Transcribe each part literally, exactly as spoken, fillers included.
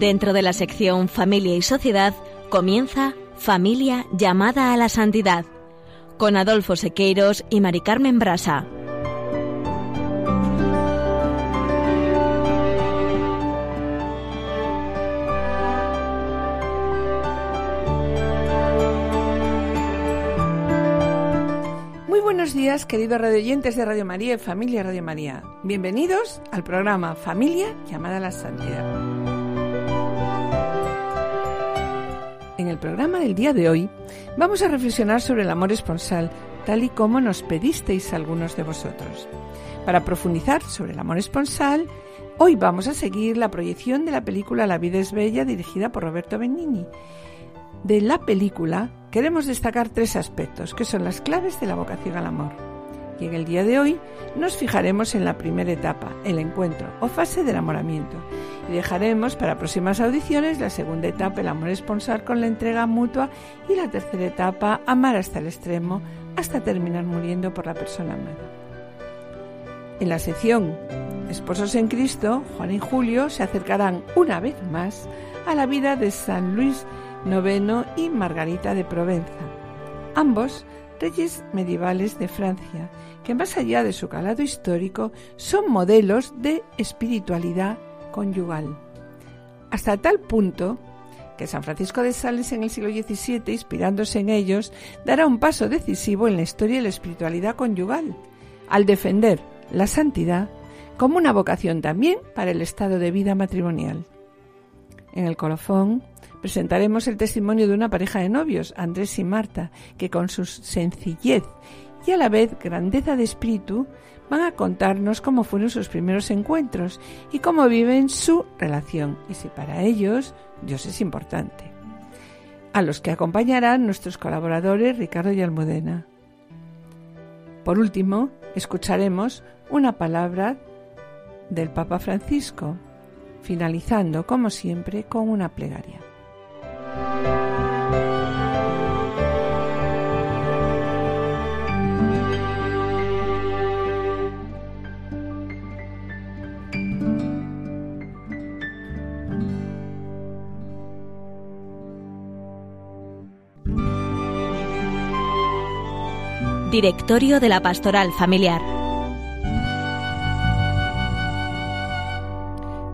Dentro de la sección Familia y Sociedad comienza Familia llamada a la santidad, con Adolfo Sequeiros y Mari Carmen Brasa. Buenos días, queridos radioyentes de Radio María y Familia Radio María. Bienvenidos al programa Familia llamada a la Santidad. En el programa del día de hoy vamos a reflexionar sobre el amor esponsal, tal y como nos pedisteis algunos de vosotros. Para profundizar sobre el amor esponsal, hoy vamos a seguir la proyección de la película La vida es bella, dirigida por Roberto Benigni. De la película queremos destacar tres aspectos que son las claves de la vocación al amor. Y en el día de hoy nos fijaremos en la primera etapa, el encuentro o fase del enamoramiento. Y dejaremos para próximas audiciones la segunda etapa, el amor esponsal con la entrega mutua, y la tercera etapa, amar hasta el extremo, hasta terminar muriendo por la persona amada. En la sección Esposos en Cristo, Juan y Julio se acercarán una vez más a la vida de San Luis noveno y Margarita de Provenza, ambos reyes medievales de Francia, que más allá de su calado histórico son modelos de espiritualidad conyugal, hasta tal punto que San Francisco de Sales en el siglo diecisiete, inspirándose en ellos, dará un paso decisivo en la historia de la espiritualidad conyugal, al defender la santidad como una vocación también para el estado de vida matrimonial. En el colofón presentaremos el testimonio de una pareja de novios, Andrés y Marta, que con su sencillez y a la vez grandeza de espíritu van a contarnos cómo fueron sus primeros encuentros y cómo viven su relación, y si para ellos Dios es importante. A los que acompañarán nuestros colaboradores Ricardo y Almudena. Por último, escucharemos una palabra del Papa Francisco, finalizando, como siempre, con una plegaria. Directorio de la Pastoral Familiar.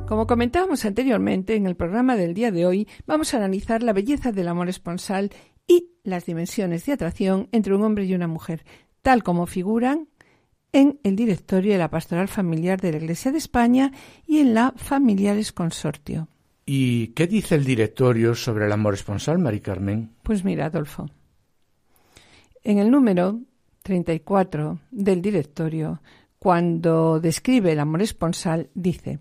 Como comentábamos anteriormente, en el programa del día de hoy vamos a analizar la belleza del amor esponsal y las dimensiones de atracción entre un hombre y una mujer, tal como figuran en el Directorio de la Pastoral Familiar de la Iglesia de España y en la Familiaris Consortio. ¿Y qué dice el Directorio sobre el amor esponsal, Mari Carmen? Pues mira, Adolfo, en el número treinta y cuatro del Directorio, cuando describe el amor esponsal, dice: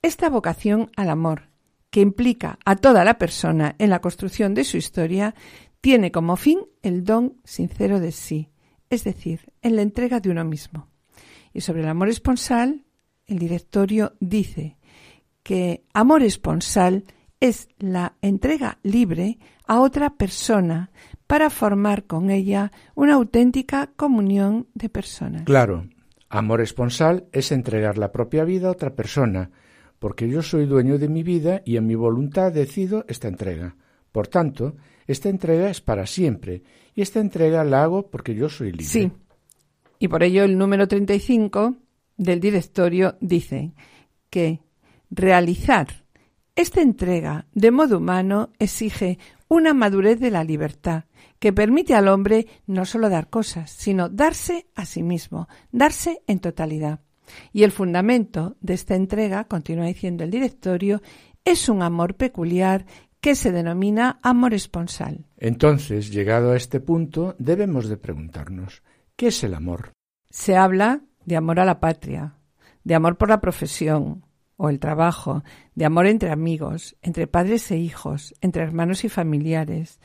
esta vocación al amor, que implica a toda la persona en la construcción de su historia, tiene como fin el don sincero de sí, es decir, en la entrega de uno mismo. Y sobre el amor esponsal, el Directorio dice que amor esponsal es la entrega libre a otra persona para formar con ella una auténtica comunión de personas. Claro, amor esponsal es entregar la propia vida a otra persona, porque yo soy dueño de mi vida y en mi voluntad decido esta entrega. Por tanto, esta entrega es para siempre, y esta entrega la hago porque yo soy libre. Sí, y por ello el número treinta y cinco del Directorio dice que realizar esta entrega de modo humano exige una madurez de la libertad que permite al hombre no solo dar cosas, sino darse a sí mismo, darse en totalidad. Y el fundamento de esta entrega, continúa diciendo el Directorio, es un amor peculiar que se denomina amor esponsal. Entonces, llegado a este punto, debemos de preguntarnos, ¿qué es el amor? Se habla de amor a la patria, de amor por la profesión o el trabajo, de amor entre amigos, entre padres e hijos, entre hermanos y familiares.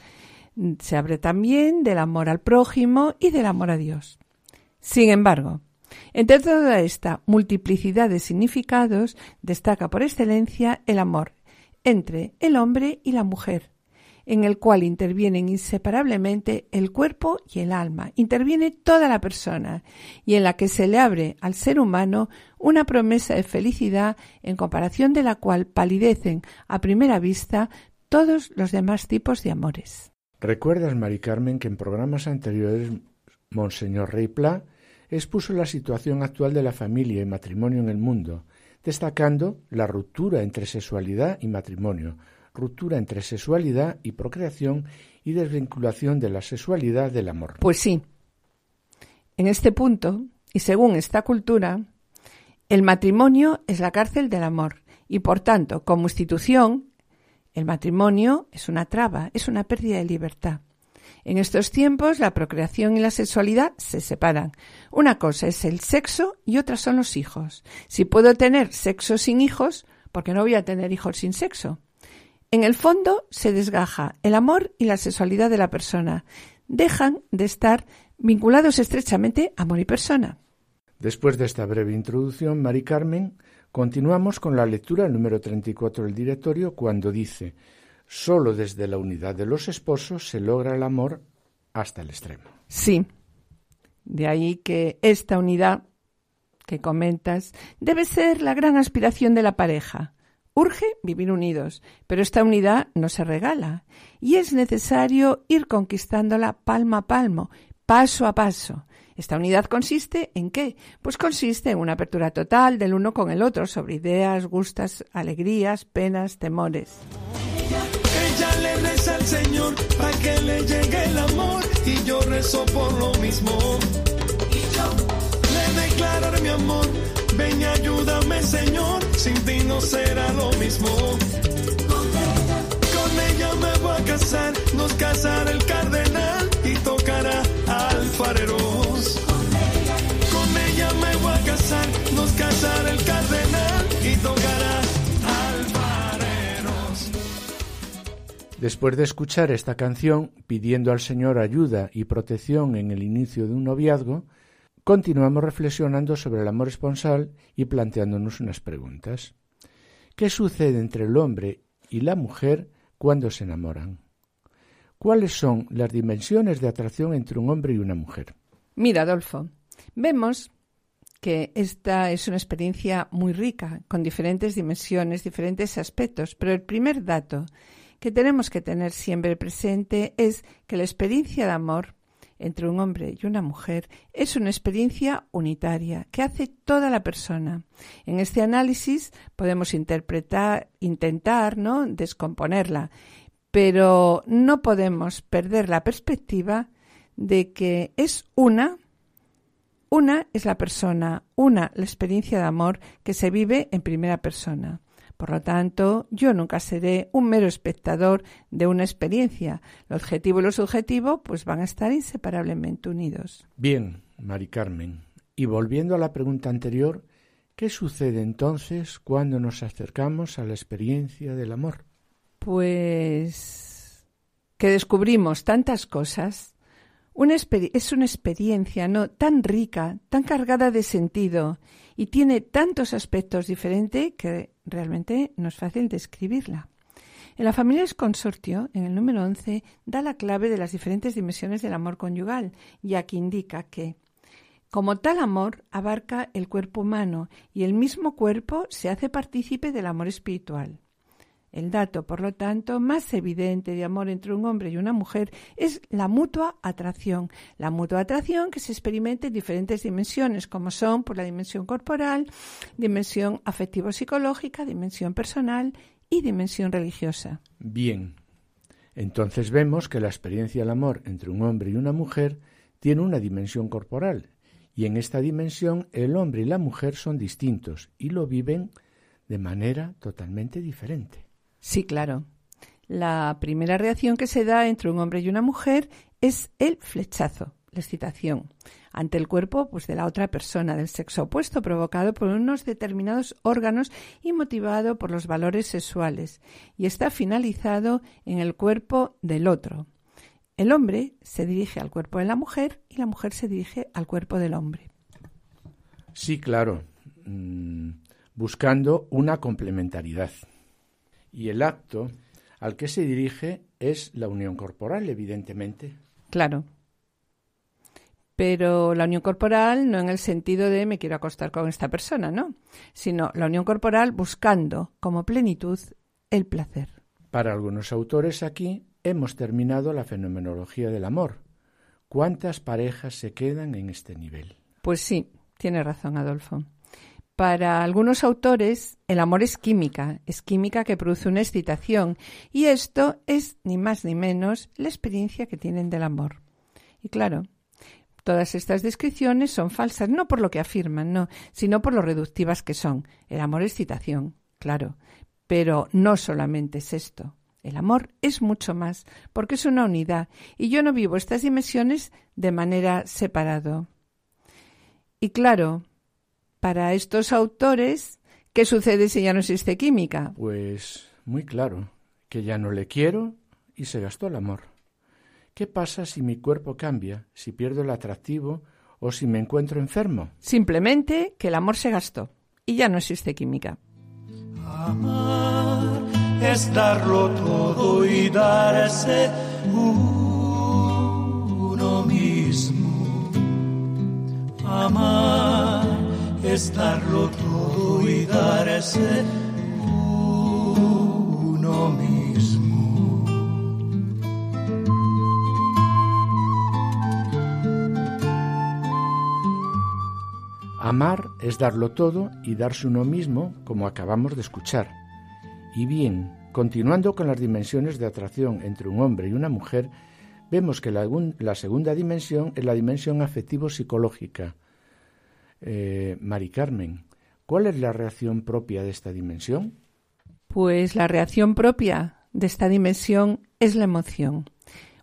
Se habla también del amor al prójimo y del amor a Dios. Sin embargo, entre toda esta multiplicidad de significados, destaca por excelencia el amor entre el hombre y la mujer, en el cual intervienen inseparablemente el cuerpo y el alma, interviene toda la persona, y en la que se le abre al ser humano una promesa de felicidad en comparación de la cual palidecen a primera vista todos los demás tipos de amores. ¿Recuerdas, Mari Carmen, que en programas anteriores Monseñor Rey Pla expuso la situación actual de la familia y matrimonio en el mundo, destacando la ruptura entre sexualidad y matrimonio, ruptura entre sexualidad y procreación y desvinculación de la sexualidad del amor? Pues sí, en este punto, y según esta cultura, el matrimonio es la cárcel del amor y, por tanto, como institución, el matrimonio es una traba, es una pérdida de libertad. En estos tiempos la procreación y la sexualidad se separan. Una cosa es el sexo y otra son los hijos. Si puedo tener sexo sin hijos, ¿por qué no voy a tener hijos sin sexo? En el fondo se desgaja el amor y la sexualidad de la persona. Dejan de estar vinculados estrechamente amor y persona. Después de esta breve introducción, Mari Carmen, continuamos con la lectura número treinta y cuatro del directorio cuando dice: solo desde la unidad de los esposos se logra el amor hasta el extremo. Sí, de ahí que esta unidad que comentas debe ser la gran aspiración de la pareja. Urge vivir unidos, pero esta unidad no se regala y es necesario ir conquistándola palmo a palmo, paso a paso. ¿Esta unidad consiste en qué? Pues consiste en una apertura total del uno con el otro sobre ideas, gustos, alegrías, penas, temores. Ella le reza al Señor para que le llegue el amor y yo rezo por lo mismo. Y yo le declaro mi amor, ven y ayúdame Señor, sin ti no será lo mismo. Con ella, con ella me voy a casar, nos casará el cardenal y tocará a alfareros. Con ella, con ella me voy a casar, nos casará el cardenal y tocará. Después de escuchar esta canción, pidiendo al Señor ayuda y protección en el inicio de un noviazgo, continuamos reflexionando sobre el amor esponsal y planteándonos unas preguntas. ¿Qué sucede entre el hombre y la mujer cuando se enamoran? ¿Cuáles son las dimensiones de atracción entre un hombre y una mujer? Mira, Adolfo, vemos que esta es una experiencia muy rica, con diferentes dimensiones, diferentes aspectos, pero el primer dato que tenemos que tener siempre presente es que la experiencia de amor entre un hombre y una mujer es una experiencia unitaria que hace toda la persona. En este análisis podemos interpretar, intentar, ¿no?, descomponerla, pero no podemos perder la perspectiva de que es una, una es la persona, una la experiencia de amor que se vive en primera persona. Por lo tanto, yo nunca seré un mero espectador de una experiencia. Lo objetivo y lo subjetivo pues van a estar inseparablemente unidos. Bien, Mari Carmen. Y volviendo a la pregunta anterior, ¿qué sucede entonces cuando nos acercamos a la experiencia del amor? Pues que descubrimos tantas cosas. Una exper- es una experiencia, ¿no?, tan rica, tan cargada de sentido y tiene tantos aspectos diferentes que realmente no es fácil describirla. En la Familiaris Consortio, en el número once, da la clave de las diferentes dimensiones del amor conyugal, ya que indica que, como tal amor, abarca el cuerpo humano y el mismo cuerpo se hace partícipe del amor espiritual. El dato, por lo tanto, más evidente de amor entre un hombre y una mujer es la mutua atracción. La mutua atracción que se experimenta en diferentes dimensiones, como son por la dimensión corporal, dimensión afectivo-psicológica, dimensión personal y dimensión religiosa. Bien, entonces vemos que la experiencia del amor entre un hombre y una mujer tiene una dimensión corporal, y en esta dimensión el hombre y la mujer son distintos y lo viven de manera totalmente diferente. Sí, claro. La primera reacción que se da entre un hombre y una mujer es el flechazo, la excitación, ante el cuerpo pues, de la otra persona del sexo opuesto, provocado por unos determinados órganos y motivado por los valores sexuales, y está finalizado en el cuerpo del otro. El hombre se dirige al cuerpo de la mujer y la mujer se dirige al cuerpo del hombre. Sí, claro, mm, buscando una complementariedad. Y el acto al que se dirige es la unión corporal, evidentemente. Claro. Pero la unión corporal no en el sentido de me quiero acostar con esta persona, ¿no? Sino la unión corporal buscando como plenitud el placer. Para algunos autores aquí hemos terminado la fenomenología del amor. ¿Cuántas parejas se quedan en este nivel? Pues sí, tiene razón Adolfo. Para algunos autores, el amor es química, es química que produce una excitación, y esto es, ni más ni menos, la experiencia que tienen del amor. Y claro, todas estas descripciones son falsas, no por lo que afirman, no, sino por lo reductivas que son. El amor es excitación, claro, pero no solamente es esto. El amor es mucho más, porque es una unidad, y yo no vivo estas dimensiones de manera separado. Y claro, para estos autores, ¿qué sucede si ya no existe química? Pues muy claro, que ya no le quiero y se gastó el amor. ¿Qué pasa si mi cuerpo cambia, si pierdo el atractivo o si me encuentro enfermo? Simplemente que el amor se gastó y ya no existe química. Amar es darlo todo y darse uno mismo. Amar es darlo todo y darse uno mismo. Amar es darlo todo y darse uno mismo, como acabamos de escuchar. Y bien, continuando con las dimensiones de atracción entre un hombre y una mujer, vemos que la, la segunda dimensión es la dimensión afectivo-psicológica. Eh, Mari Carmen, ¿cuál es la reacción propia de esta dimensión? Pues la reacción propia de esta dimensión es la emoción.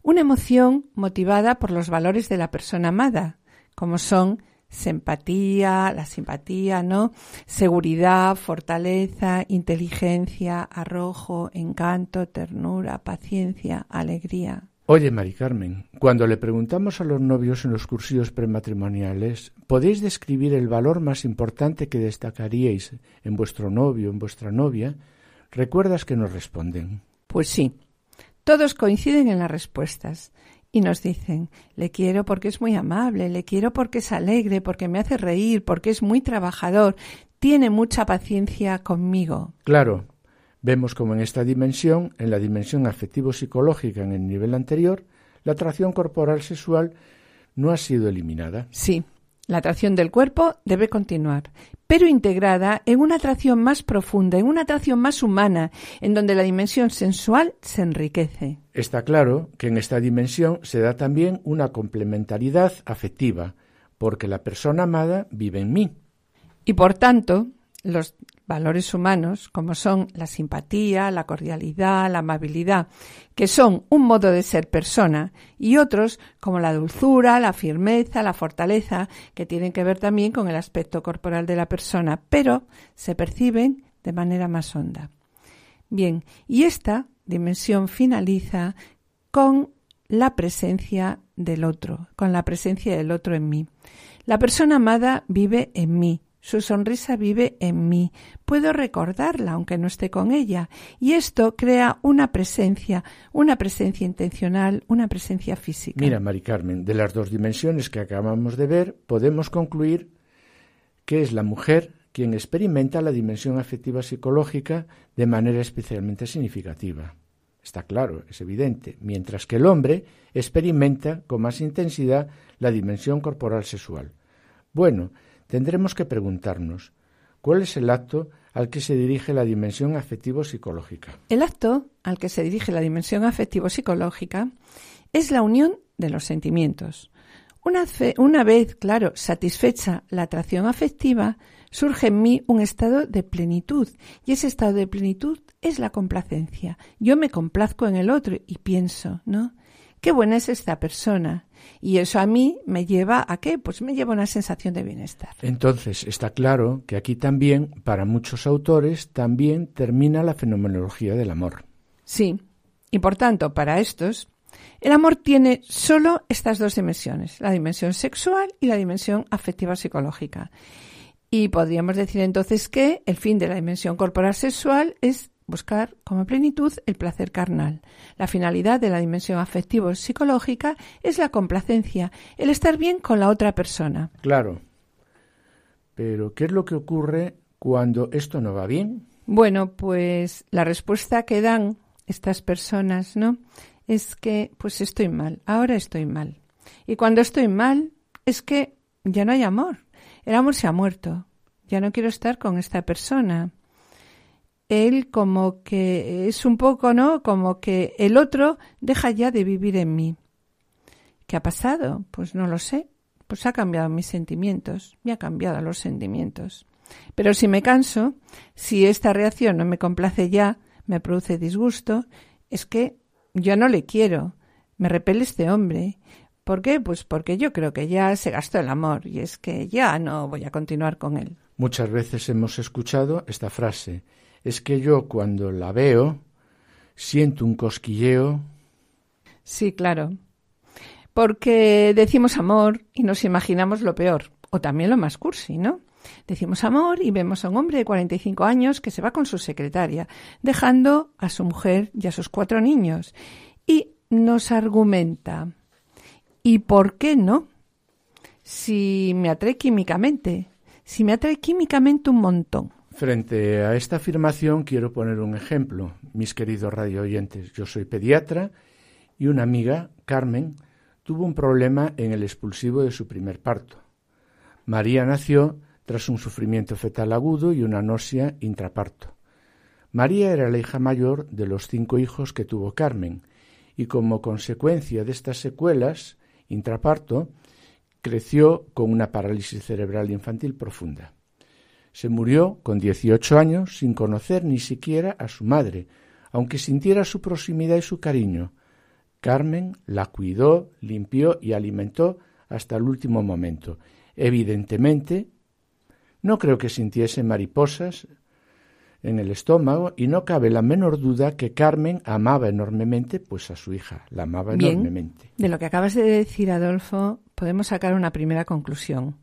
Una emoción motivada por los valores de la persona amada, como son empatía, la simpatía, ¿no? Seguridad, fortaleza, inteligencia, arrojo, encanto, ternura, paciencia, alegría. Oye, Mari Carmen, cuando le preguntamos a los novios en los cursillos prematrimoniales, ¿podéis describir el valor más importante que destacaríais en vuestro novio, en vuestra novia? ¿Recuerdas que nos responden? Pues sí, todos coinciden en las respuestas y nos dicen, le quiero porque es muy amable, le quiero porque es alegre, porque me hace reír, porque es muy trabajador, tiene mucha paciencia conmigo. Claro. Vemos como en esta dimensión, en la dimensión afectivo-psicológica en el nivel anterior, la atracción corporal sexual no ha sido eliminada. Sí, la atracción del cuerpo debe continuar, pero integrada en una atracción más profunda, en una atracción más humana, en donde la dimensión sensual se enriquece. Está claro que en esta dimensión se da también una complementariedad afectiva, porque la persona amada vive en mí. Y por tanto, los valores humanos, como son la simpatía, la cordialidad, la amabilidad, que son un modo de ser persona, y otros como la dulzura, la firmeza, la fortaleza, que tienen que ver también con el aspecto corporal de la persona, pero se perciben de manera más honda. Bien, y esta dimensión finaliza con la presencia del otro, con la presencia del otro en mí. La persona amada vive en mí. Su sonrisa vive en mí. Puedo recordarla aunque no esté con ella. Y esto crea una presencia, una presencia intencional, una presencia física. Mira, Mari Carmen, de las dos dimensiones que acabamos de ver, podemos concluir que es la mujer quien experimenta la dimensión afectiva psicológica de manera especialmente significativa. Está claro, es evidente. Mientras que el hombre experimenta con más intensidad la dimensión corporal sexual. Bueno, tendremos que preguntarnos, ¿cuál es el acto al que se dirige la dimensión afectivo-psicológica? El acto al que se dirige la dimensión afectivo-psicológica es la unión de los sentimientos. Una, fe, una vez, claro, satisfecha la atracción afectiva, surge en mí un estado de plenitud, y ese estado de plenitud es la complacencia. Yo me complazco en el otro y pienso, ¿no?, qué buena es esta persona. Y eso a mí me lleva a qué, pues me lleva a una sensación de bienestar. Entonces está claro que aquí también, para muchos autores, también termina la fenomenología del amor. Sí, y por tanto, para estos, el amor tiene solo estas dos dimensiones, la dimensión sexual y la dimensión afectiva psicológica. Y podríamos decir entonces que el fin de la dimensión corporal sexual es buscar como plenitud el placer carnal. La finalidad de la dimensión afectivo-psicológica es la complacencia, el estar bien con la otra persona. Claro. Pero, ¿qué es lo que ocurre cuando esto no va bien? Bueno, pues la respuesta que dan estas personas, ¿no?, es que, pues estoy mal, ahora estoy mal. Y cuando estoy mal, es que ya no hay amor. El amor se ha muerto. Ya no quiero estar con esta persona. Él como que es un poco, ¿no?, como que el otro deja ya de vivir en mí. ¿Qué ha pasado? Pues no lo sé. Pues ha cambiado mis sentimientos. Me ha cambiado los sentimientos. Pero si me canso, si esta reacción no me complace ya, me produce disgusto, es que yo no le quiero. Me repele este hombre. ¿Por qué? Pues porque yo creo que ya se gastó el amor y es que ya no voy a continuar con él. Muchas veces hemos escuchado esta frase. Es que yo cuando la veo siento un cosquilleo. Sí, claro. Porque decimos amor y nos imaginamos lo peor, o también lo más cursi, ¿no? Decimos amor y vemos a un hombre de cuarenta y cinco años que se va con su secretaria, dejando a su mujer y a sus cuatro niños. Y nos argumenta. ¿Y por qué no? Si me atrae químicamente, si me atrae químicamente un montón. Frente a esta afirmación quiero poner un ejemplo, mis queridos radioyentes. Yo soy pediatra y una amiga, Carmen, tuvo un problema en el expulsivo de su primer parto. María nació tras un sufrimiento fetal agudo y una náusea intraparto. María era la hija mayor de los cinco hijos que tuvo Carmen y como consecuencia de estas secuelas intraparto, creció con una parálisis cerebral infantil profunda. Se murió con dieciocho años sin conocer ni siquiera a su madre, aunque sintiera su proximidad y su cariño. Carmen la cuidó, limpió y alimentó hasta el último momento. Evidentemente, no creo que sintiese mariposas en el estómago y no cabe la menor duda que Carmen amaba enormemente pues a su hija, la amaba Bien, enormemente. De lo que acabas de decir, Adolfo, podemos sacar una primera conclusión.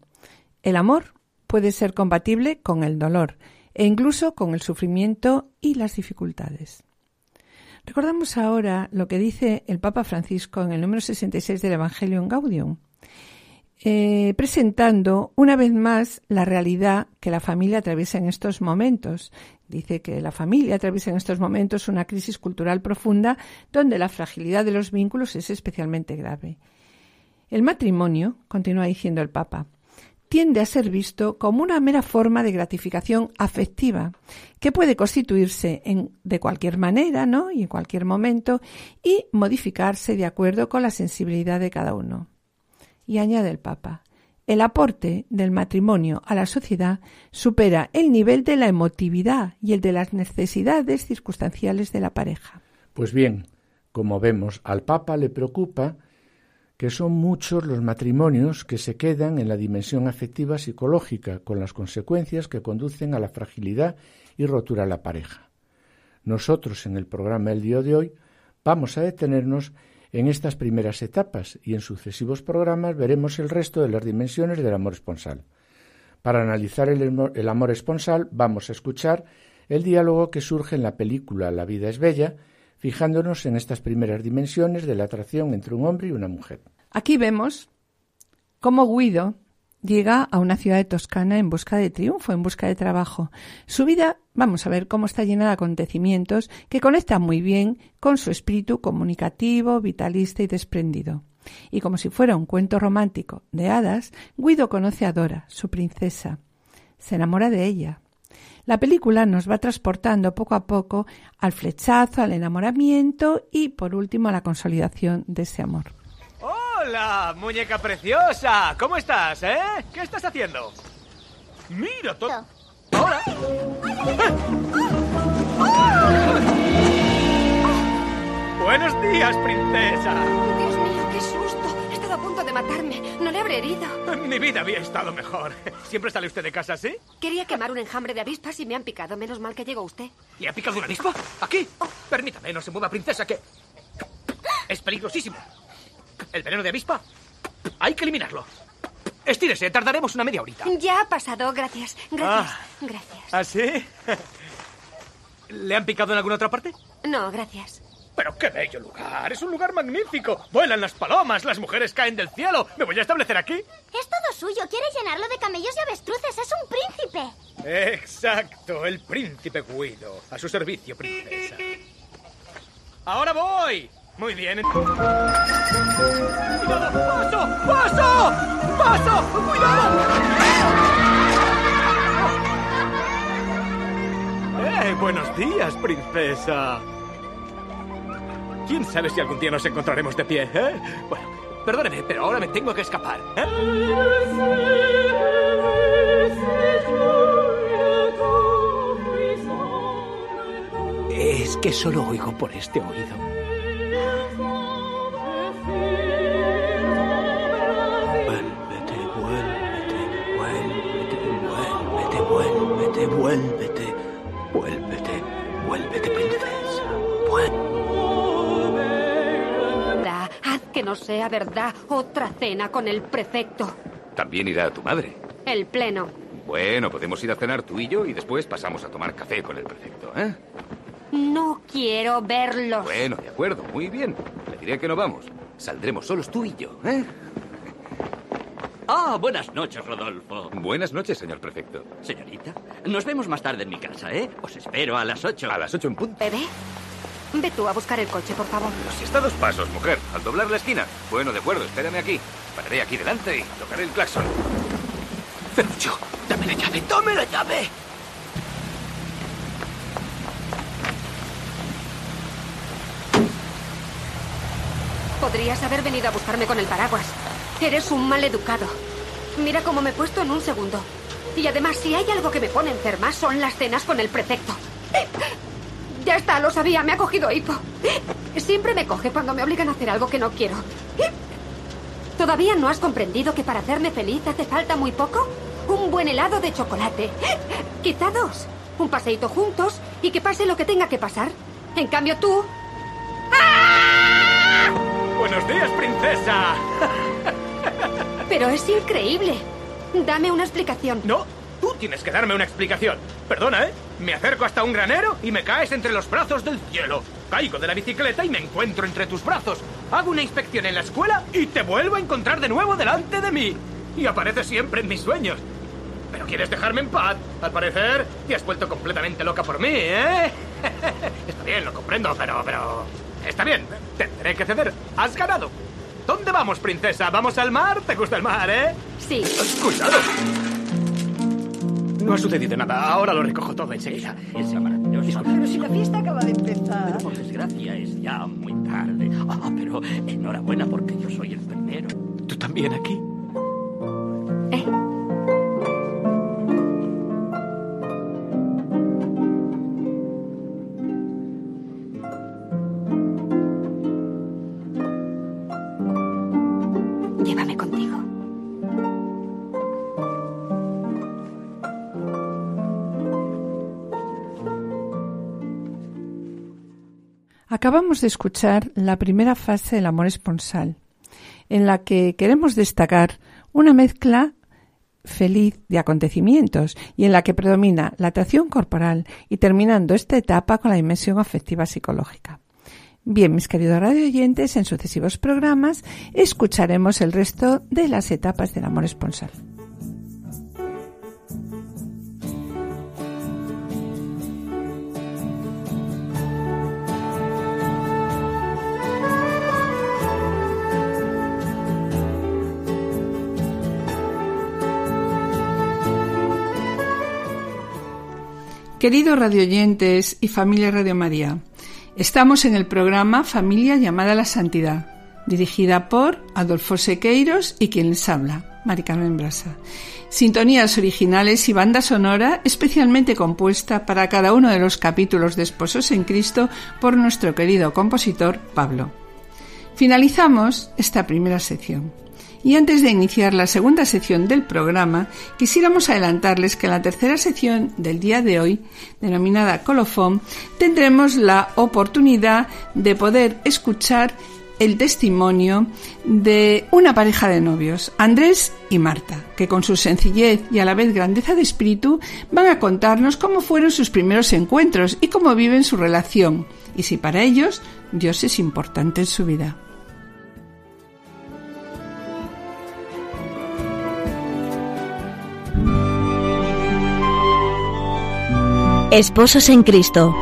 El amor puede ser compatible con el dolor e incluso con el sufrimiento y las dificultades. Recordamos ahora lo que dice el Papa Francisco en el número sesenta y seis del Evangelium Gaudium, Eh, presentando una vez más la realidad que la familia atraviesa en estos momentos. Dice que la familia atraviesa en estos momentos una crisis cultural profunda donde la fragilidad de los vínculos es especialmente grave. El matrimonio, continúa diciendo el Papa, tiende a ser visto como una mera forma de gratificación afectiva que puede constituirse en, de cualquier manera, ¿no?, y en cualquier momento y modificarse de acuerdo con la sensibilidad de cada uno. Y añade el Papa, el aporte del matrimonio a la sociedad supera el nivel de la emotividad y el de las necesidades circunstanciales de la pareja. Pues bien, como vemos, al Papa le preocupa que son muchos los matrimonios que se quedan en la dimensión afectiva psicológica, con las consecuencias que conducen a la fragilidad y rotura de la pareja. Nosotros, en el programa El Día de Hoy, vamos a detenernos en estas primeras etapas y en sucesivos programas veremos el resto de las dimensiones del amor esponsal. Para analizar el, el amor esponsal vamos a escuchar el diálogo que surge en la película La vida es bella, fijándonos en estas primeras dimensiones de la atracción entre un hombre y una mujer. Aquí vemos cómo Guido llega a una ciudad de Toscana en busca de triunfo, en busca de trabajo. Su vida, vamos a ver cómo está llena de acontecimientos que conectan muy bien con su espíritu comunicativo, vitalista y desprendido. Y como si fuera un cuento romántico de hadas, Guido conoce a Dora, su princesa. Se enamora de ella. La película nos va transportando poco a poco al flechazo, al enamoramiento y, por último, a la consolidación de ese amor. ¡Hola, muñeca preciosa! ¿Cómo estás, eh? ¿Qué estás haciendo? ¡Mira todo! ¡Hola! ¡Buenos días, princesa! Dios mío, qué susto. He estado a punto de matarme. No le habré herido. Mi vida había estado mejor. ¿Siempre sale usted de casa así? Quería quemar un enjambre de avispas y me han picado. Menos mal que llegó usted. ¿Le ha picado una avispa? ¿Aquí? Oh. Permítame, no se mueva, princesa, que... es peligrosísimo. ¿El veneno de avispa? Hay que eliminarlo. Estírese, tardaremos una media horita. Ya ha pasado, gracias, gracias, ah, gracias. ¿Ah, sí? ¿Le han picado en alguna otra parte? No, gracias. Pero qué bello lugar, es un lugar magnífico. Vuelan las palomas, las mujeres caen del cielo. ¿Me voy a establecer aquí? Es todo suyo, quiere llenarlo de camellos y avestruces, es un príncipe. Exacto, el príncipe Guido. A su servicio, princesa. ¡Ahora voy! Muy bien. ¡Cuidado! ¡Paso! ¡Paso! ¡Paso! ¡Cuidado! ¡Eh! ¡Buenos días, princesa! ¿Quién sabe si algún día nos encontraremos de pie, eh? Bueno, perdóneme, pero ahora me tengo que escapar, ¿eh? Es que solo oigo por este oído. Vuélvete, vuélvete, vuélvete, princesa. Vuélvete. Haz que no sea verdad otra cena con el prefecto. También irá tu madre. El pleno. Bueno, podemos ir a cenar tú y yo y después pasamos a tomar café con el prefecto, ¿eh? No quiero verlos. Bueno, de acuerdo, muy bien. Le diré que no vamos. Saldremos solos tú y yo, ¿eh? Ah, oh, buenas noches, Rodolfo. Buenas noches, señor prefecto. Señorita, nos vemos más tarde en mi casa, ¿eh? Os espero a las ocho. A las ocho en punto. Bebé, ve tú a buscar el coche, por favor. Pero si está a dos pasos, mujer, al doblar la esquina. Bueno, de acuerdo, espérame aquí. Pararé aquí delante y tocaré el claxon. Ferrucho, dame la llave, dame la llave. Podrías haber venido a buscarme con el paraguas. Eres un mal educado. Mira cómo me he puesto en un segundo. Y además, si hay algo que me pone enferma, son las cenas con el prefecto. Ya está, lo sabía, me ha cogido hipo. Siempre me coge cuando me obligan a hacer algo que no quiero. ¿Todavía no has comprendido que para hacerme feliz hace falta muy poco? Un buen helado de chocolate. Quizá dos. Un paseíto juntos y que pase lo que tenga que pasar. En cambio tú... ¡Ah! ¡Buenos días, princesa! Pero es increíble. Dame una explicación. No, tú tienes que darme una explicación. Perdona, ¿eh? Me acerco hasta un granero y me caes entre los brazos del cielo. Caigo de la bicicleta y me encuentro entre tus brazos. Hago una inspección en la escuela y te vuelvo a encontrar de nuevo delante de mí. Y apareces siempre en mis sueños. Pero quieres dejarme en paz. Al parecer, te has vuelto completamente loca por mí, ¿eh? Está bien, lo comprendo, pero... pero... Está bien, tendré que ceder. Has ganado. ¿Dónde vamos, princesa? ¿Vamos al mar? ¿Te gusta el mar, eh? Sí. ¡Cuidado! No ha sucedido nada. Ahora lo recojo todo enseguida. Es maravilloso. Disculpa, pero si la fiesta acaba de empezar. Pero por desgracia es ya muy tarde. Ah, oh, pero enhorabuena porque yo soy el primero. ¿Tú también aquí? Eh. Acabamos de escuchar la primera fase del amor esponsal, en la que queremos destacar una mezcla feliz de acontecimientos y en la que predomina la atracción corporal y terminando esta etapa con la dimensión afectiva psicológica. Bien, mis queridos radioyentes, en sucesivos programas escucharemos el resto de las etapas del amor esponsal. Queridos radioyentes y familia Radio María, estamos en el programa Familia llamada a la Santidad, dirigida por Adolfo Sequeiros y quien les habla, Mari Carmen Brasa. Sintonías originales y banda sonora especialmente compuesta para cada uno de los capítulos de Esposos en Cristo por nuestro querido compositor Pablo. Finalizamos esta primera sección. Y antes de iniciar la segunda sección del programa, quisiéramos adelantarles que en la tercera sección del día de hoy, denominada Colofón, tendremos la oportunidad de poder escuchar el testimonio de una pareja de novios, Andrés y Marta, que con su sencillez y a la vez grandeza de espíritu van a contarnos cómo fueron sus primeros encuentros y cómo viven su relación, y si para ellos Dios es importante en su vida. Esposos en Cristo.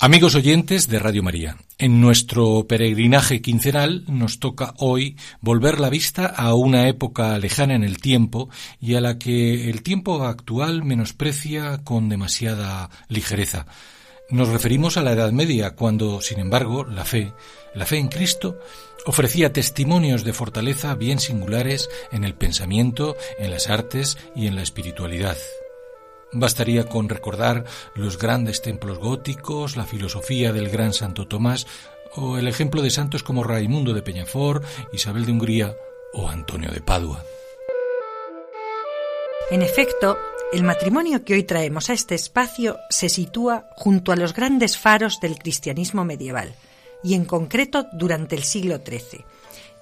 Amigos oyentes de Radio María, en nuestro peregrinaje quincenal nos toca hoy volver la vista a una época lejana en el tiempo y a la que el tiempo actual menosprecia con demasiada ligereza. Nos referimos a la Edad Media, cuando, sin embargo, la fe, la fe en Cristo, ofrecía testimonios de fortaleza bien singulares en el pensamiento, en las artes y en la espiritualidad. Bastaría con recordar los grandes templos góticos, la filosofía del gran Santo Tomás o el ejemplo de santos como Raimundo de Peñafort, Isabel de Hungría o Antonio de Padua. En efecto, el matrimonio que hoy traemos a este espacio se sitúa junto a los grandes faros del cristianismo medieval y en concreto durante el siglo trece.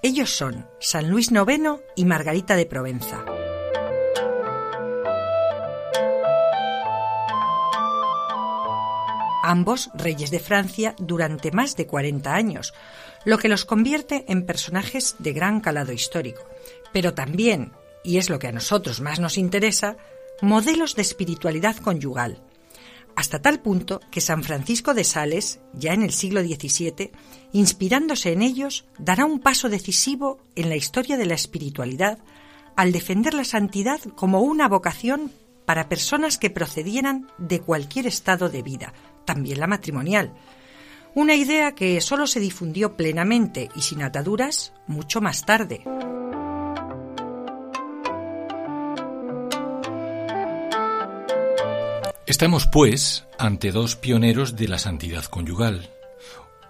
Ellos son San Luis noveno y Margarita de Provenza. Ambos reyes de Francia durante más de cuarenta años, lo que los convierte en personajes de gran calado histórico, pero también, y es lo que a nosotros más nos interesa, modelos de espiritualidad conyugal, hasta tal punto que San Francisco de Sales, ya en el siglo diecisiete, inspirándose en ellos, dará un paso decisivo en la historia de la espiritualidad al defender la santidad como una vocación para personas que procedieran de cualquier estado de vida, también la matrimonial. Una idea que solo se difundió plenamente y sin ataduras mucho más tarde. Estamos, pues, ante dos pioneros de la santidad conyugal.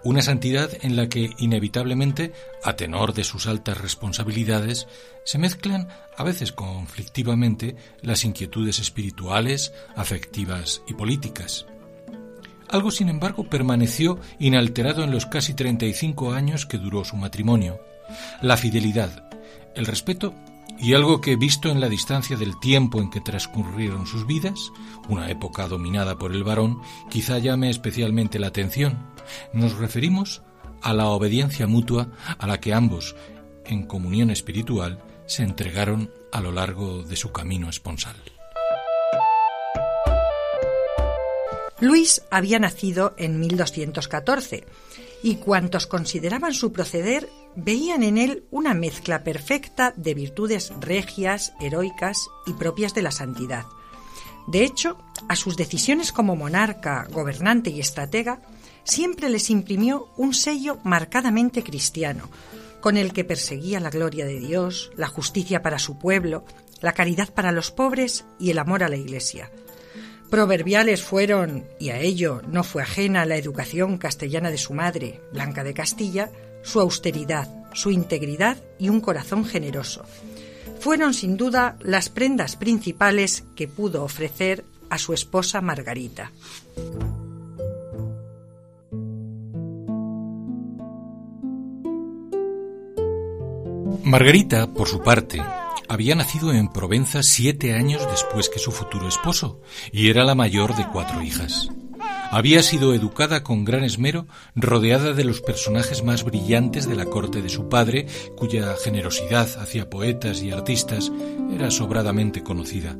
Una santidad en la que, inevitablemente, a tenor de sus altas responsabilidades, se mezclan, a veces conflictivamente, las inquietudes espirituales, afectivas y políticas. Algo, sin embargo, permaneció inalterado en los casi treinta y cinco años que duró su matrimonio: la fidelidad, el respeto y algo que, visto en la distancia del tiempo en que transcurrieron sus vidas, una época dominada por el varón, quizá llame especialmente la atención. Nos referimos a la obediencia mutua a la que ambos, en comunión espiritual, se entregaron a lo largo de su camino esponsal. Luis había nacido en mil doscientos catorce y cuantos consideraban su proceder veían en él una mezcla perfecta de virtudes regias, heroicas y propias de la santidad. De hecho, a sus decisiones como monarca, gobernante y estratega siempre les imprimió un sello marcadamente cristiano, con el que perseguía la gloria de Dios, la justicia para su pueblo, la caridad para los pobres y el amor a la Iglesia. Proverbiales fueron, y a ello no fue ajena la educación castellana de su madre, Blanca de Castilla, su austeridad, su integridad y un corazón generoso. Fueron sin duda las prendas principales que pudo ofrecer a su esposa Margarita. Margarita, por su parte, había nacido en Provenza siete años después que su futuro esposo y era la mayor de cuatro hijas. Había sido educada con gran esmero, rodeada de los personajes más brillantes de la corte de su padre, cuya generosidad hacia poetas y artistas era sobradamente conocida.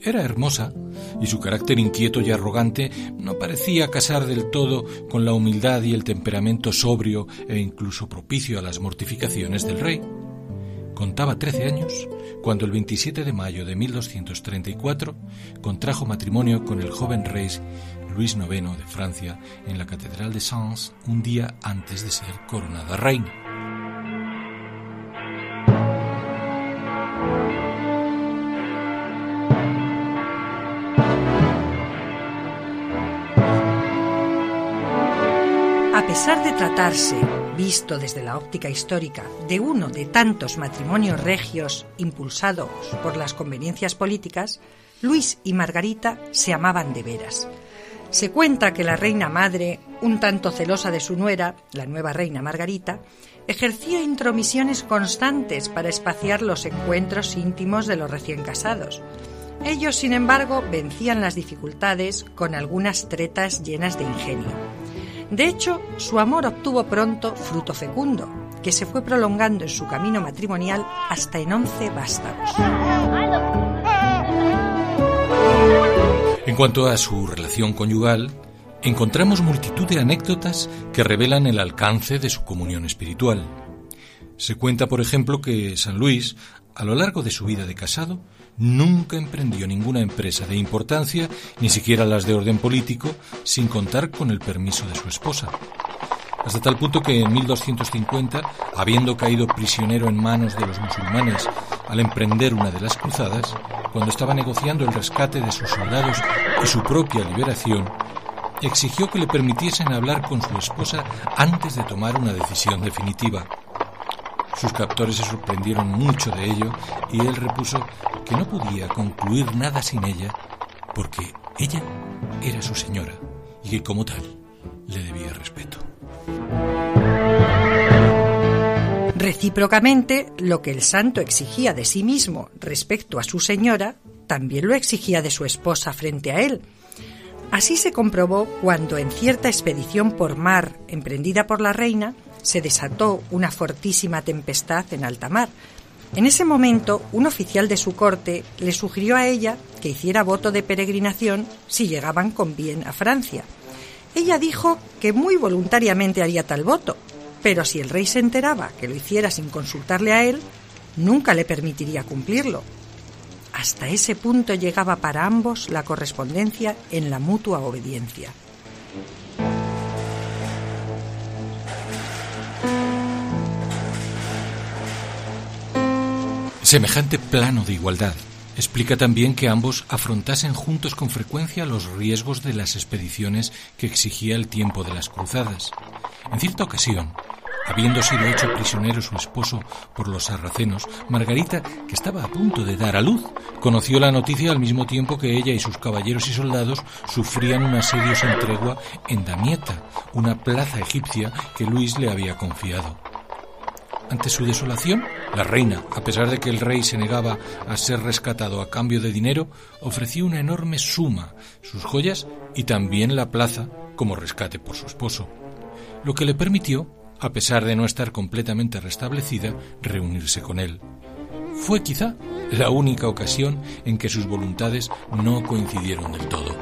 Era hermosa y su carácter inquieto y arrogante no parecía casar del todo con la humildad y el temperamento sobrio e incluso propicio a las mortificaciones del rey. Contaba trece años cuando el veintisiete de mayo de mil doscientos treinta y cuatro contrajo matrimonio con el joven rey Luis noveno de Francia en la Catedral de Sens un día antes de ser coronada reina. A pesar de tratarse, visto desde la óptica histórica, de uno de tantos matrimonios regios impulsados por las conveniencias políticas, Luis y Margarita se amaban de veras. Se cuenta que la reina madre, un tanto celosa de su nuera, la nueva reina Margarita, ejercía intromisiones constantes para espaciar los encuentros íntimos de los recién casados. Ellos, sin embargo, vencían las dificultades con algunas tretas llenas de ingenio. De hecho, su amor obtuvo pronto fruto fecundo, que se fue prolongando en su camino matrimonial hasta en once vástagos. En cuanto a su relación conyugal, encontramos multitud de anécdotas que revelan el alcance de su comunión espiritual. Se cuenta, por ejemplo, que San Luis, a lo largo de su vida de casado, nunca emprendió ninguna empresa de importancia, ni siquiera las de orden político, sin contar con el permiso de su esposa. Hasta tal punto que en mil doscientos cincuenta, habiendo caído prisionero en manos de los musulmanes al emprender una de las cruzadas, cuando estaba negociando el rescate de sus soldados y su propia liberación, exigió que le permitiesen hablar con su esposa antes de tomar una decisión definitiva. Sus captores se sorprendieron mucho de ello y él repuso que no podía concluir nada sin ella porque ella era su señora y que como tal le debía respeto. Recíprocamente, lo que el santo exigía de sí mismo respecto a su señora, también lo exigía de su esposa frente a él. Así se comprobó cuando en cierta expedición por mar emprendida por la reina se desató una fortísima tempestad en alta mar. En ese momento, un oficial de su corte le sugirió a ella que hiciera voto de peregrinación si llegaban con bien a Francia. Ella dijo que muy voluntariamente haría tal voto, pero si el rey se enteraba que lo hiciera sin consultarle a él, nunca le permitiría cumplirlo. Hasta ese punto llegaba para ambos la correspondencia en la mutua obediencia. Semejante plano de igualdad explica también que ambos afrontasen juntos con frecuencia los riesgos de las expediciones que exigía el tiempo de las cruzadas. En cierta ocasión, habiendo sido hecho prisionero su esposo por los sarracenos, Margarita, que estaba a punto de dar a luz, conoció la noticia al mismo tiempo que ella y sus caballeros y soldados sufrían un asedio sin tregua en Damieta, una plaza egipcia que Luis le había confiado. Ante su desolación, la reina, a pesar de que el rey se negaba a ser rescatado a cambio de dinero, ofreció una enorme suma, sus joyas y también la plaza como rescate por su esposo, lo que le permitió, a pesar de no estar completamente restablecida, reunirse con él. Fue quizá la única ocasión en que sus voluntades no coincidieron del todo.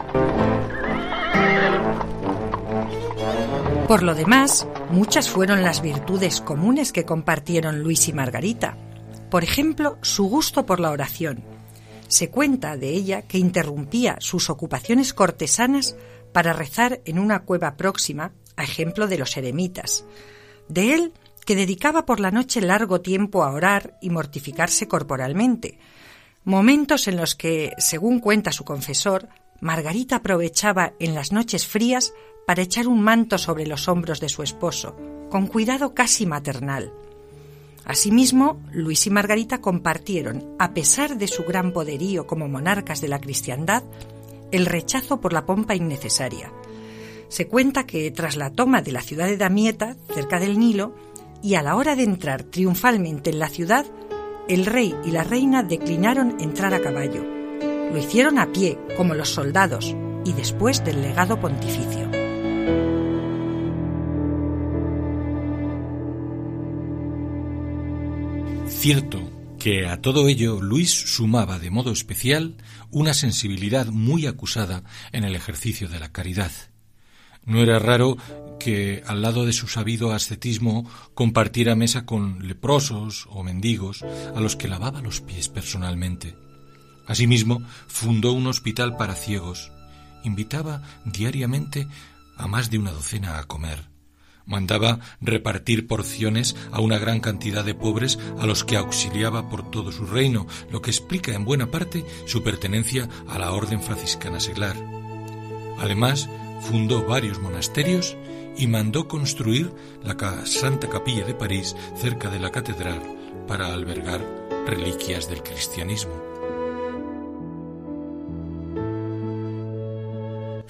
Por lo demás, muchas fueron las virtudes comunes que compartieron Luis y Margarita. Por ejemplo, su gusto por la oración. Se cuenta de ella que interrumpía sus ocupaciones cortesanas para rezar en una cueva próxima, a ejemplo de los eremitas. De él, que dedicaba por la noche largo tiempo a orar y mortificarse corporalmente, momentos en los que, según cuenta su confesor, Margarita aprovechaba en las noches frías para echar un manto sobre los hombros de su esposo, con cuidado casi maternal. Asimismo, Luis y Margarita compartieron, a pesar de su gran poderío como monarcas de la cristiandad, el rechazo por la pompa innecesaria. Se cuenta que tras la toma de la ciudad de Damieta, cerca del Nilo, y a la hora de entrar triunfalmente en la ciudad, el rey y la reina declinaron entrar a caballo. Lo hicieron a pie, como los soldados, y después del legado pontificio. Cierto que a todo ello Luis sumaba de modo especial una sensibilidad muy acusada en el ejercicio de la caridad. No era raro que, al lado de su sabido ascetismo, compartiera mesa con leprosos o mendigos a los que lavaba los pies personalmente. Asimismo, fundó un hospital para ciegos. Invitaba diariamente a más de una docena a comer. Mandaba repartir porciones a una gran cantidad de pobres a los que auxiliaba por todo su reino, lo que explica en buena parte su pertenencia a la orden franciscana seglar. Además, fundó varios monasterios y mandó construir la Santa Capilla de París cerca de la catedral para albergar reliquias del cristianismo.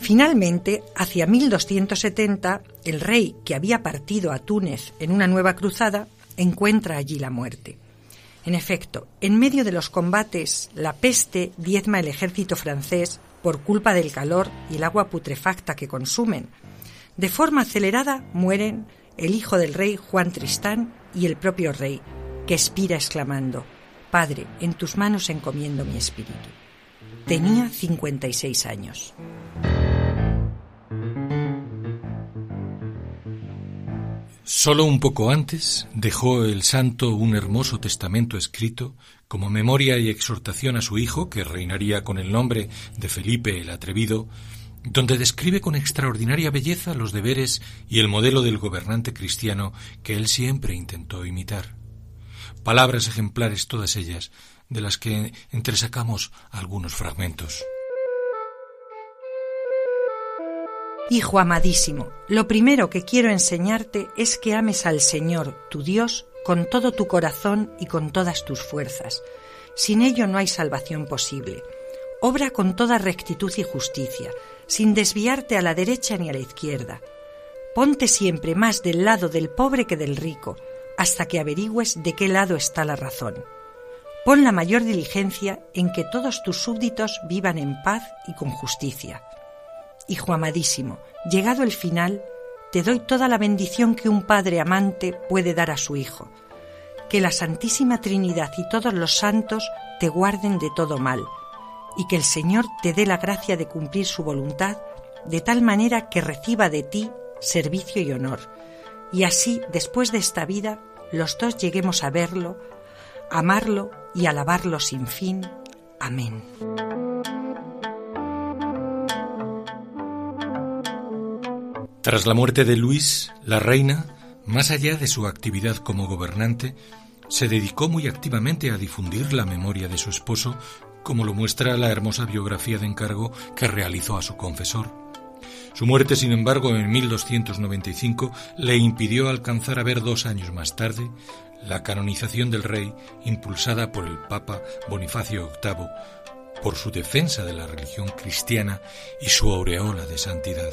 Finalmente, hacia mil doscientos setenta, el rey, que había partido a Túnez en una nueva cruzada, encuentra allí la muerte. En efecto, en medio de los combates, la peste diezma el ejército francés por culpa del calor y el agua putrefacta que consumen. De forma acelerada mueren el hijo del rey Juan Tristán y el propio rey, que expira exclamando: «Padre, en tus manos encomiendo mi espíritu». Tenía cincuenta y seis años. Solo un poco antes dejó el santo un hermoso testamento escrito como memoria y exhortación a su hijo, que reinaría con el nombre de Felipe el Atrevido, donde describe con extraordinaria belleza los deberes y el modelo del gobernante cristiano que él siempre intentó imitar. Palabras ejemplares todas ellas, de las que entresacamos algunos fragmentos. Hijo amadísimo, lo primero que quiero enseñarte es que ames al Señor, tu Dios, con todo tu corazón y con todas tus fuerzas. Sin ello no hay salvación posible. Obra con toda rectitud y justicia, sin desviarte a la derecha ni a la izquierda. Ponte siempre más del lado del pobre que del rico, hasta que averigües de qué lado está la razón. Pon la mayor diligencia en que todos tus súbditos vivan en paz y con justicia. Hijo amadísimo, llegado el final, te doy toda la bendición que un padre amante puede dar a su hijo. Que la Santísima Trinidad y todos los santos te guarden de todo mal, y que el Señor te dé la gracia de cumplir su voluntad de tal manera que reciba de ti servicio y honor. Y así, después de esta vida, los dos lleguemos a verlo, amarlo y alabarlo sin fin. Amén. Tras la muerte de Luis, la reina, más allá de su actividad como gobernante, se dedicó muy activamente a difundir la memoria de su esposo, como lo muestra la hermosa biografía de encargo que realizó a su confesor. Su muerte, sin embargo, en mil doscientos noventa y cinco le impidió alcanzar a ver dos años más tarde la canonización del rey, impulsada por el Papa Bonifacio octavo, por su defensa de la religión cristiana y su aureola de santidad.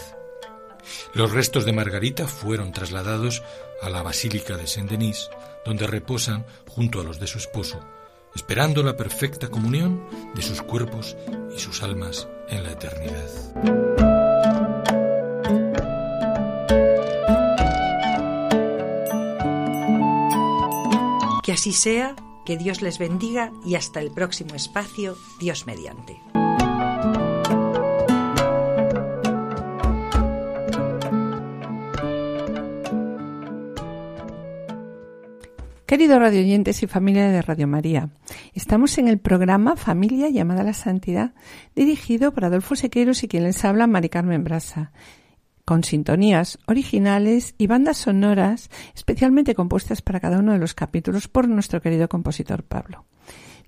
Los restos de Margarita fueron trasladados a la Basílica de Saint-Denis, donde reposan junto a los de su esposo, esperando la perfecta comunión de sus cuerpos y sus almas en la eternidad. Que así sea, que Dios les bendiga y hasta el próximo espacio, Dios mediante. Queridos radioyentes y familia de Radio María, estamos en el programa Familia llamada a la Santidad, dirigido por Adolfo Sequeiros y quien les habla, Mari Carmen Brasa, con sintonías originales y bandas sonoras especialmente compuestas para cada uno de los capítulos por nuestro querido compositor Pablo.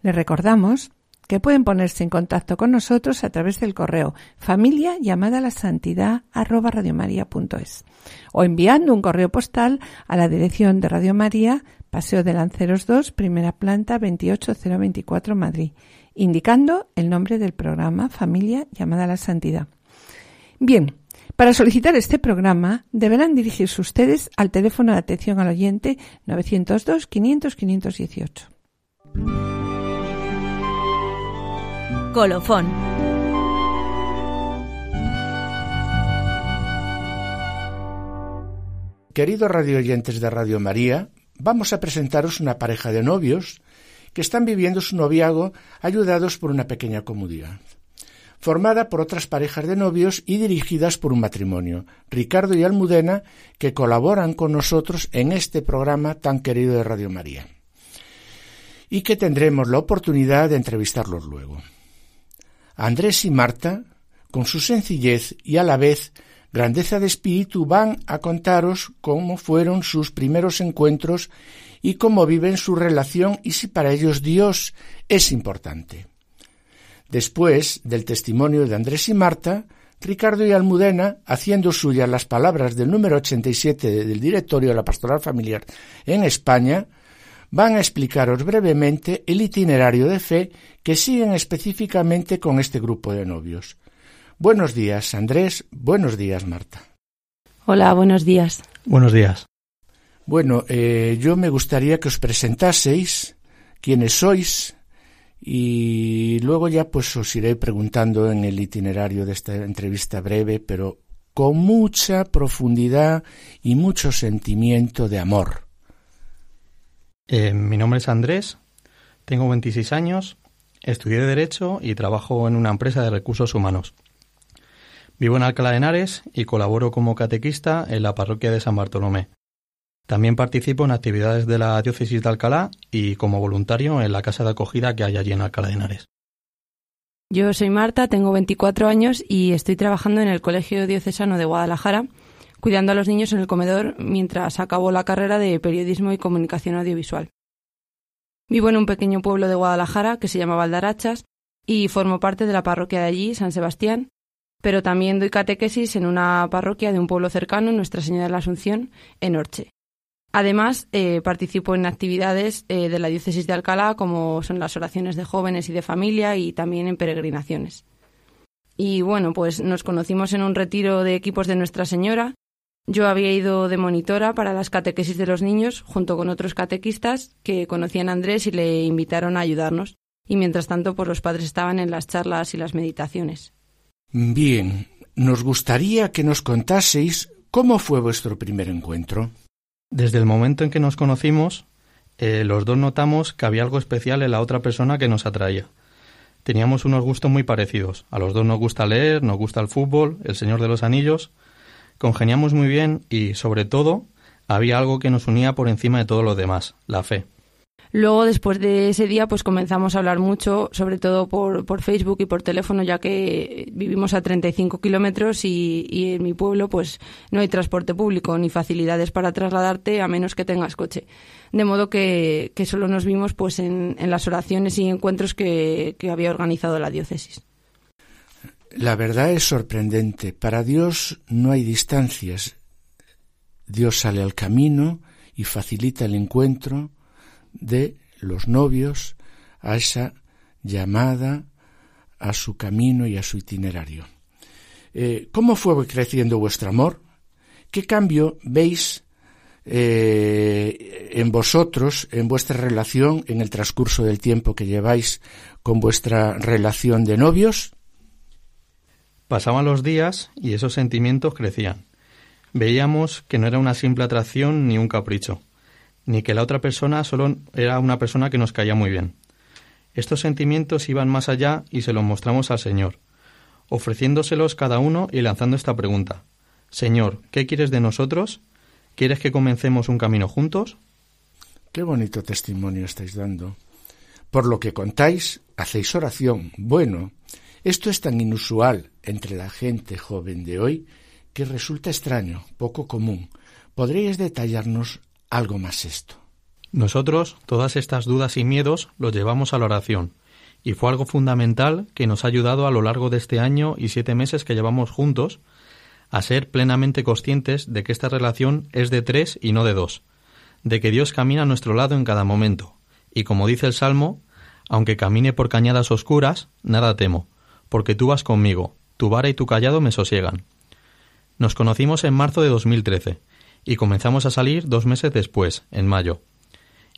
Les recordamos que pueden ponerse en contacto con nosotros a través del correo familia llamada a la santidad arroba radiomaria.es o enviando un correo postal a la dirección de Radio María, Paseo de Lanceros dos, primera planta veintiocho mil veinticuatro, Madrid, indicando el nombre del programa Familia llamada a la Santidad. Bien, para solicitar este programa deberán dirigirse ustedes al teléfono de atención al oyente nueve cero dos, quinientos, quinientos dieciocho. Colofón. Queridos radioyentes de Radio María, vamos a presentaros una pareja de novios que están viviendo su noviazgo ayudados por una pequeña comunidad, formada por otras parejas de novios y dirigidas por un matrimonio, Ricardo y Almudena, que colaboran con nosotros en este programa tan querido de Radio María y que tendremos la oportunidad de entrevistarlos luego. Andrés y Marta, con su sencillez y a la vez grandeza de espíritu, van a contaros cómo fueron sus primeros encuentros y cómo viven su relación y si para ellos Dios es importante. Después del testimonio de Andrés y Marta, Ricardo y Almudena, haciendo suyas las palabras del número ochenta y siete del Directorio de la Pastoral Familiar en España, van a explicaros brevemente el itinerario de fe que siguen específicamente con este grupo de novios. Buenos días, Andrés. Buenos días, Marta. Hola, buenos días. Buenos días. Bueno, eh, yo me gustaría que os presentaseis quiénes sois y luego ya pues os iré preguntando en el itinerario de esta entrevista breve, pero con mucha profundidad y mucho sentimiento de amor. Eh, mi nombre es Andrés, tengo veintiséis años, estudié Derecho y trabajo en una empresa de recursos humanos. Vivo en Alcalá de Henares y colaboro como catequista en la parroquia de San Bartolomé. También participo en actividades de la diócesis de Alcalá y como voluntario en la casa de acogida que hay allí en Alcalá de Henares. Yo soy Marta, tengo veinticuatro años y estoy trabajando en el Colegio Diocesano de Guadalajara, cuidando a los niños en el comedor mientras acabo la carrera de Periodismo y Comunicación Audiovisual. Vivo en un pequeño pueblo de Guadalajara que se llama Valdarachas y formo parte de la parroquia de allí, San Sebastián, pero también doy catequesis en una parroquia de un pueblo cercano, Nuestra Señora de la Asunción, en Orche. Además, eh, participo en actividades eh, de la diócesis de Alcalá, como son las oraciones de jóvenes y de familia, y también en peregrinaciones. Y bueno, pues nos conocimos en un retiro de equipos de Nuestra Señora. Yo había ido de monitora para las catequesis de los niños, junto con otros catequistas que conocían a Andrés y le invitaron a ayudarnos. Y mientras tanto, pues los padres estaban en las charlas y las meditaciones. Bien, nos gustaría que nos contaseis cómo fue vuestro primer encuentro. Desde el momento en que nos conocimos, eh, los dos notamos que había algo especial en la otra persona que nos atraía. Teníamos unos gustos muy parecidos. A los dos nos gusta leer, nos gusta el fútbol, el Señor de los Anillos. Congeniamos muy bien y, sobre todo, había algo que nos unía por encima de todos los demás, la fe. Luego, después de ese día, pues comenzamos a hablar mucho, sobre todo por, por Facebook y por teléfono, ya que vivimos a treinta y cinco kilómetros y, y en mi pueblo pues no hay transporte público ni facilidades para trasladarte a menos que tengas coche. De modo que, que solo nos vimos pues en, en las oraciones y encuentros que, que había organizado la diócesis. La verdad es sorprendente. Para Dios no hay distancias. Dios sale al camino y facilita el encuentro de los novios a esa llamada, a su camino y a su itinerario. Eh, ¿Cómo fue creciendo vuestro amor? ¿Qué cambio veis eh, en vosotros, en vuestra relación, en el transcurso del tiempo que lleváis con vuestra relación de novios? Pasaban los días y esos sentimientos crecían. Veíamos que no era una simple atracción ni un capricho, ni que la otra persona solo era una persona que nos caía muy bien. Estos sentimientos iban más allá y se los mostramos al Señor, ofreciéndoselos cada uno y lanzando esta pregunta: Señor, ¿qué quieres de nosotros? ¿Quieres que comencemos un camino juntos? Qué bonito testimonio estáis dando. Por lo que contáis, hacéis oración. Bueno, esto es tan inusual entre la gente joven de hoy que resulta extraño, poco común. ¿Podríais detallarnos algo más esto? Nosotros todas estas dudas y miedos los llevamos a la oración, y fue algo fundamental que nos ha ayudado a lo largo de este año y siete meses que llevamos juntos a ser plenamente conscientes de que esta relación es de tres y no de dos, de que Dios camina a nuestro lado en cada momento, y como dice el Salmo, aunque camine por cañadas oscuras, nada temo, porque tú vas conmigo, tu vara y tu cayado me sosiegan. Nos conocimos en marzo de dos mil trece, y comenzamos a salir dos meses después, en mayo.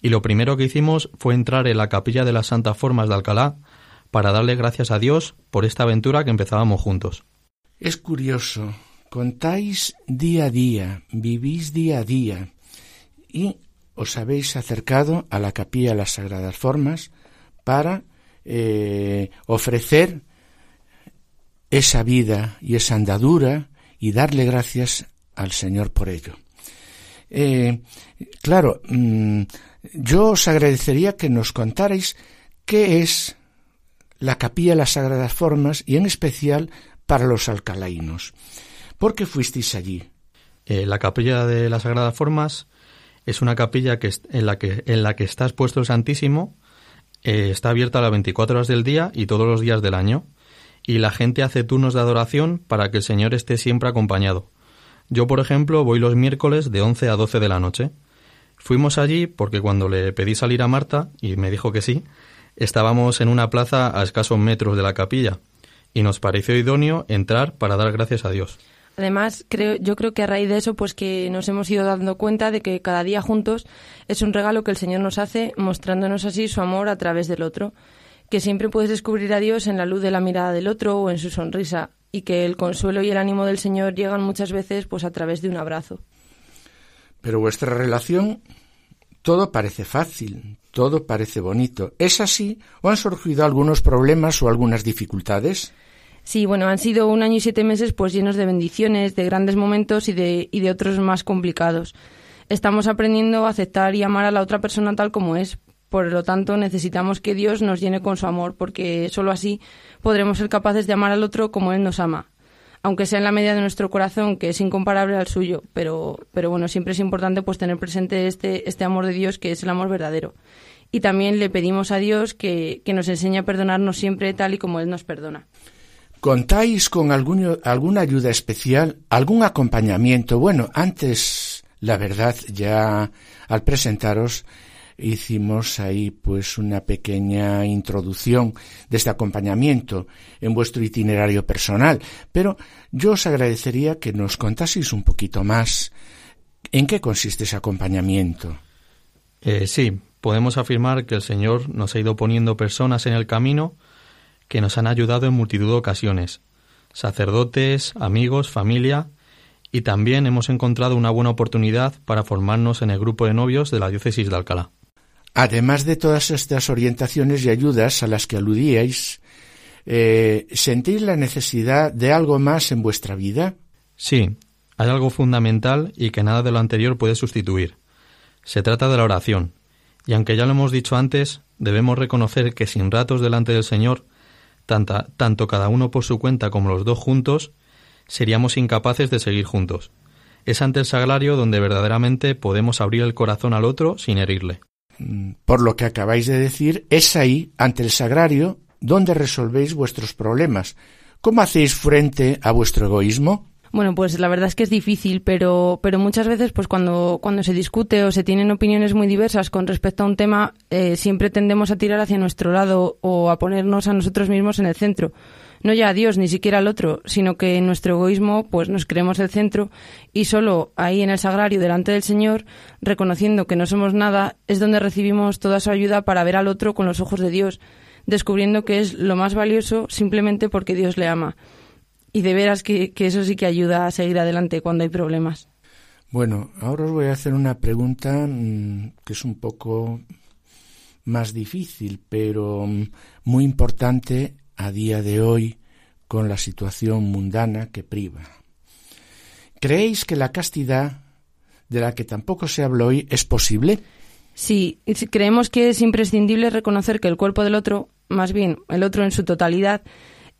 Y lo primero que hicimos fue entrar en la Capilla de las Sagradas Formas de Alcalá para darle gracias a Dios por esta aventura que empezábamos juntos. Es curioso, contáis día a día, vivís día a día, y os habéis acercado a la Capilla de las Sagradas Formas para eh, ofrecer esa vida y esa andadura y darle gracias al Señor por ello. Eh, claro, mmm, yo os agradecería que nos contarais qué es la Capilla de las Sagradas Formas y en especial para los alcalainos. ¿Por qué fuisteis allí? Eh, la Capilla de las Sagradas Formas es una capilla que, en, la que, en la que está expuesto el Santísimo, eh, está abierta a las veinticuatro horas del día y todos los días del año, y la gente hace turnos de adoración para que el Señor esté siempre acompañado. Yo, por ejemplo, voy los miércoles de once a doce de la noche. Fuimos allí porque cuando le pedí salir a Marta, y me dijo que sí, estábamos en una plaza a escasos metros de la capilla, y nos pareció idóneo entrar para dar gracias a Dios. Además, creo, yo creo que a raíz de eso, pues que nos hemos ido dando cuenta de que cada día juntos es un regalo que el Señor nos hace, mostrándonos así su amor a través del otro. Que siempre puedes descubrir a Dios en la luz de la mirada del otro o en su sonrisa, y que el consuelo y el ánimo del Señor llegan muchas veces pues a través de un abrazo. Pero vuestra relación, todo parece fácil, todo parece bonito. ¿Es así o han surgido algunos problemas o algunas dificultades? Sí, bueno, han sido un año y siete meses pues llenos de bendiciones, de grandes momentos y de, y de otros más complicados. Estamos aprendiendo a aceptar y amar a la otra persona tal como es. Por lo tanto, necesitamos que Dios nos llene con su amor, porque solo así podremos ser capaces de amar al otro como Él nos ama. Aunque sea en la medida de nuestro corazón, que es incomparable al suyo, pero, pero bueno, siempre es importante pues tener presente este, este amor de Dios, que es el amor verdadero. Y también le pedimos a Dios que, que nos enseñe a perdonarnos siempre tal y como Él nos perdona. ¿Contáis con algún, alguna ayuda especial, algún acompañamiento? Bueno, antes, la verdad, ya al presentaros, hicimos ahí pues una pequeña introducción de este acompañamiento en vuestro itinerario personal. Pero yo os agradecería que nos contaseis un poquito más. ¿En qué consiste ese acompañamiento? Eh, sí, podemos afirmar que el Señor nos ha ido poniendo personas en el camino que nos han ayudado en multitud de ocasiones, sacerdotes, amigos, familia, y también hemos encontrado una buena oportunidad para formarnos en el grupo de novios de la diócesis de Alcalá. Además de todas estas orientaciones y ayudas a las que aludíais, eh, ¿sentís la necesidad de algo más en vuestra vida? Sí, hay algo fundamental y que nada de lo anterior puede sustituir. Se trata de la oración, y aunque ya lo hemos dicho antes, debemos reconocer que sin ratos delante del Señor, Tanta, tanto cada uno por su cuenta como los dos juntos, seríamos incapaces de seguir juntos. Es ante el sagrario donde verdaderamente podemos abrir el corazón al otro sin herirle. Por lo que acabáis de decir, es ahí, ante el sagrario, donde resolvéis vuestros problemas. ¿Cómo hacéis frente a vuestro egoísmo? Bueno, pues la verdad es que es difícil, pero, pero muchas veces pues cuando, cuando se discute o se tienen opiniones muy diversas con respecto a un tema, eh, siempre tendemos a tirar hacia nuestro lado o a ponernos a nosotros mismos en el centro. No ya a Dios, ni siquiera al otro, sino que en nuestro egoísmo pues nos creemos el centro, y solo ahí en el sagrario delante del Señor, reconociendo que no somos nada, es donde recibimos toda su ayuda para ver al otro con los ojos de Dios, descubriendo que es lo más valioso simplemente porque Dios le ama. Y de veras que, que eso sí que ayuda a seguir adelante cuando hay problemas. Bueno, ahora os voy a hacer una pregunta que es un poco más difícil, pero muy importante a día de hoy con la situación mundana que priva. ¿Creéis que la castidad, de la que tampoco se habla hoy, es posible? Sí, creemos que es imprescindible reconocer que el cuerpo del otro, más bien el otro en su totalidad,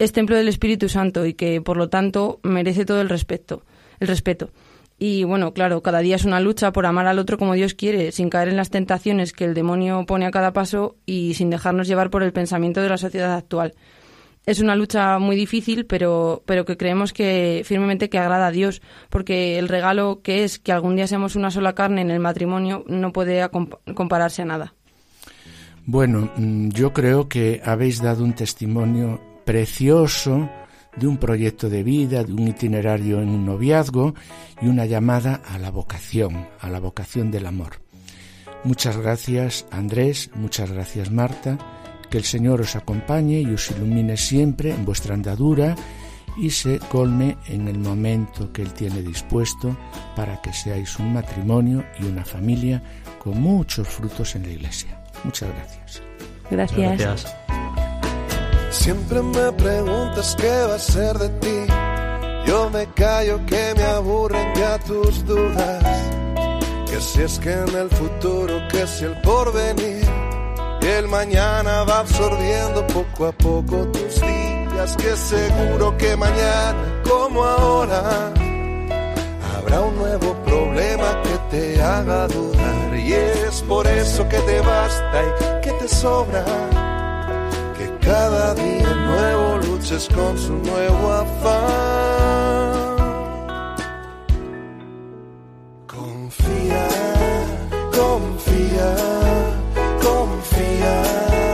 es templo del Espíritu Santo y que, por lo tanto, merece todo el respeto, el respeto. Y, bueno, claro, cada día es una lucha por amar al otro como Dios quiere, sin caer en las tentaciones que el demonio pone a cada paso y sin dejarnos llevar por el pensamiento de la sociedad actual. Es una lucha muy difícil, pero, pero que creemos que firmemente que agrada a Dios, porque el regalo que es que algún día seamos una sola carne en el matrimonio no puede compararse a nada. Bueno, yo creo que habéis dado un testimonio precioso de un proyecto de vida, de un itinerario en un noviazgo y una llamada a la vocación, a la vocación del amor. Muchas gracias, Andrés, muchas gracias, Marta. Que el Señor os acompañe y os ilumine siempre en vuestra andadura y se colme en el momento que Él tiene dispuesto para que seáis un matrimonio y una familia con muchos frutos en la Iglesia. Muchas gracias. Gracias. gracias. Siempre me preguntas qué va a ser de ti. Yo me callo que me aburren ya tus dudas. Que si es que en el futuro, que si el porvenir. Y el mañana va absorbiendo poco a poco tus días. Que seguro que mañana, como ahora, habrá un nuevo problema que te haga dudar. Y es por eso que te basta y que te sobra. Cada día nuevo luches con su nuevo afán. Confía, confía, confía, confía.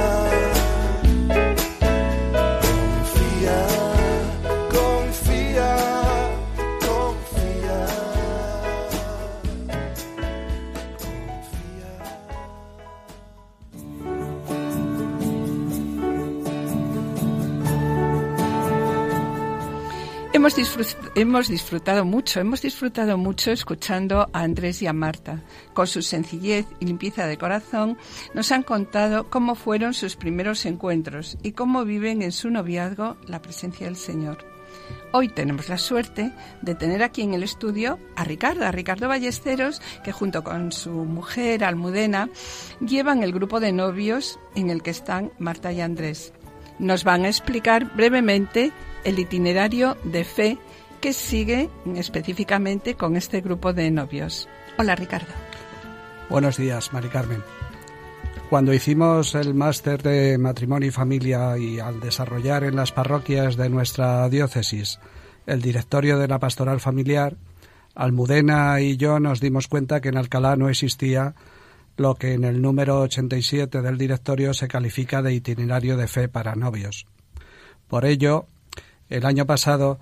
hemos disfrutado, hemos disfrutado mucho, hemos disfrutado mucho escuchando a Andrés y a Marta. Con su sencillez y limpieza de corazón, nos han contado cómo fueron sus primeros encuentros y cómo viven en su noviazgo la presencia del Señor. Hoy tenemos la suerte de tener aquí en el estudio a Ricardo, a Ricardo Ballesteros, que junto con su mujer, Almudena, llevan el grupo de novios en el que están Marta y Andrés. Nos van a explicar brevemente el itinerario de fe que sigue específicamente con este grupo de novios. Hola, Ricardo. Buenos días, Mari Carmen. Cuando hicimos el máster de matrimonio y familia y al desarrollar en las parroquias de nuestra diócesis el Directorio de la Pastoral Familiar, Almudena y yo nos dimos cuenta que en Alcalá no existía lo que en el número ochenta y siete del Directorio se califica de itinerario de fe para novios. Por ello, el año pasado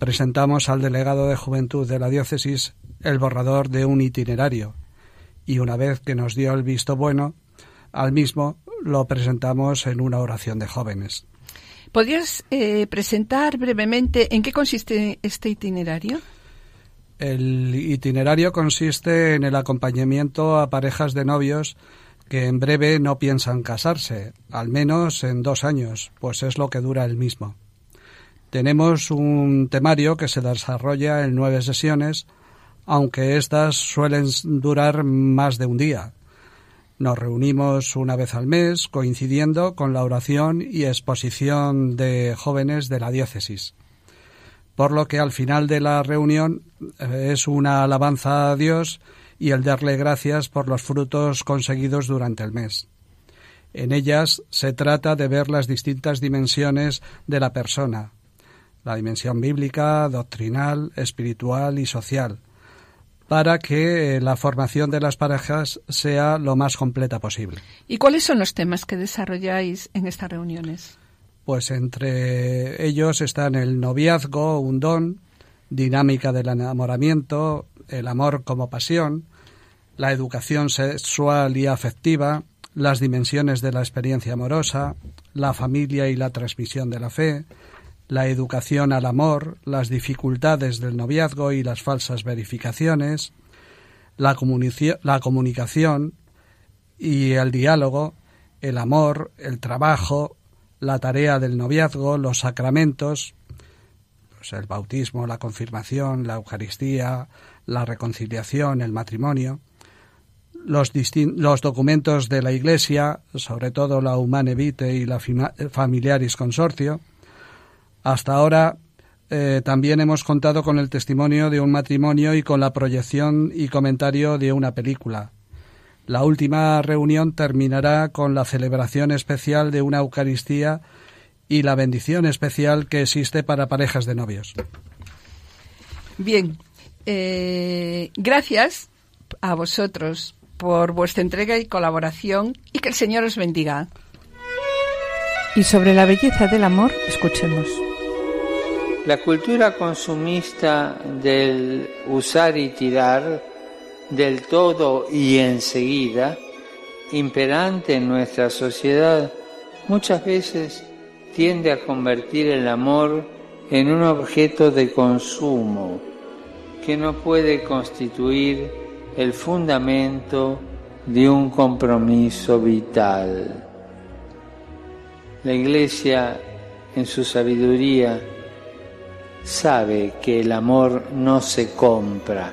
presentamos al delegado de Juventud de la diócesis el borrador de un itinerario y una vez que nos dio el visto bueno, al mismo lo presentamos en una oración de jóvenes. ¿Podrías eh, presentar brevemente en qué consiste este itinerario? El itinerario consiste en el acompañamiento a parejas de novios que en breve no piensan casarse, al menos en dos años, pues es lo que dura el mismo. Tenemos un temario que se desarrolla en nueve sesiones, aunque estas suelen durar más de un día. Nos reunimos una vez al mes, coincidiendo con la oración y exposición de jóvenes de la diócesis. Por lo que al final de la reunión es una alabanza a Dios y el darle gracias por los frutos conseguidos durante el mes. En ellas se trata de ver las distintas dimensiones de la persona, la dimensión bíblica, doctrinal, espiritual y social, para que la formación de las parejas sea lo más completa posible. ¿Y cuáles son los temas que desarrolláis en estas reuniones? Pues entre ellos están el noviazgo, un don, dinámica del enamoramiento, el amor como pasión, la educación sexual y afectiva, las dimensiones de la experiencia amorosa, la familia y la transmisión de la fe, la educación al amor, las dificultades del noviazgo y las falsas verificaciones, la comunicación, la comunicación y el diálogo, el amor, el trabajo, la tarea del noviazgo, los sacramentos, pues el bautismo, la confirmación, la Eucaristía, la reconciliación, el matrimonio, los, distin- los documentos de la Iglesia, sobre todo la Humanae Vitae y la fima- Familiaris Consortio. Hasta ahora eh, también hemos contado con el testimonio de un matrimonio y con la proyección y comentario de una película. La última reunión terminará con la celebración especial de una Eucaristía y la bendición especial que existe para parejas de novios. Bien, eh, gracias a vosotros por vuestra entrega y colaboración y que el Señor os bendiga. Y sobre la belleza del amor, escuchemos. La cultura consumista del usar y tirar, del todo y enseguida, imperante en nuestra sociedad, muchas veces tiende a convertir el amor en un objeto de consumo que no puede constituir el fundamento de un compromiso vital. La Iglesia, en su sabiduría, sabe que el amor no se compra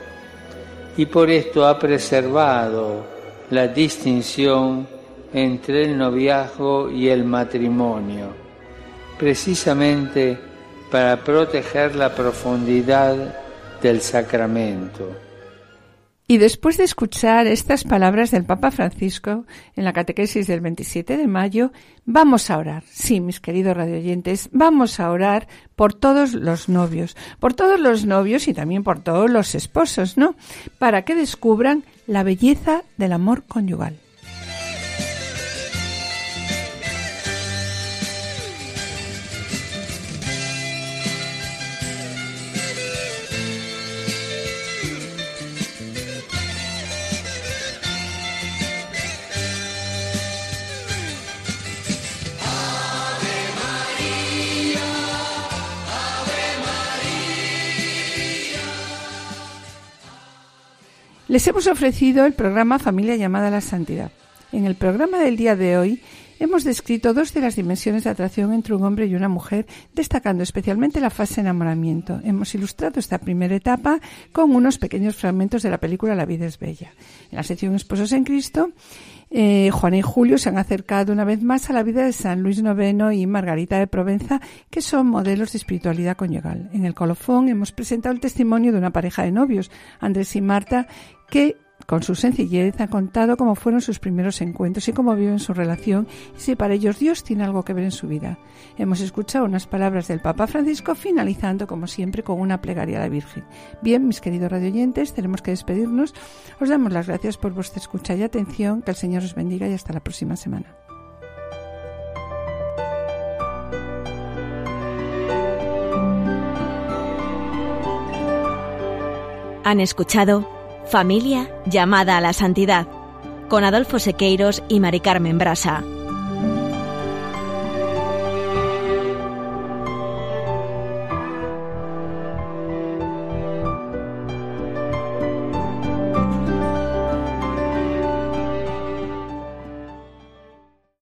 y por esto ha preservado la distinción entre el noviazgo y el matrimonio, precisamente para proteger la profundidad del sacramento. Y después de escuchar estas palabras del Papa Francisco en la catequesis del veintisiete de mayo, vamos a orar. Sí, mis queridos radioyentes, vamos a orar por todos los novios, por todos los novios y también por todos los esposos, ¿no? Para que descubran la belleza del amor conyugal. Ave María, Ave María. Les hemos ofrecido el programa Familia llamada a la Santidad. En el programa del día de hoy hemos descrito dos de las dimensiones de atracción entre un hombre y una mujer, destacando especialmente la fase de enamoramiento. Hemos ilustrado esta primera etapa con unos pequeños fragmentos de la película La vida es bella. En la sección Esposos en Cristo, eh, Juana y Julio se han acercado una vez más a la vida de San Luis noveno y Margarita de Provenza, que son modelos de espiritualidad conyugal. En el colofón hemos presentado el testimonio de una pareja de novios, Andrés y Marta, que con su sencillez ha contado cómo fueron sus primeros encuentros y cómo viven su relación y si para ellos Dios tiene algo que ver en su vida. Hemos escuchado unas palabras del Papa Francisco, finalizando como siempre con una plegaria a la Virgen. Bien, mis queridos radioyentes, tenemos que despedirnos. Os damos las gracias por vuestra escucha y atención. Que el Señor os bendiga y hasta la próxima semana. Han escuchado Familia llamada a la Santidad, con Adolfo Sequeiros y Mari Carmen Brasa.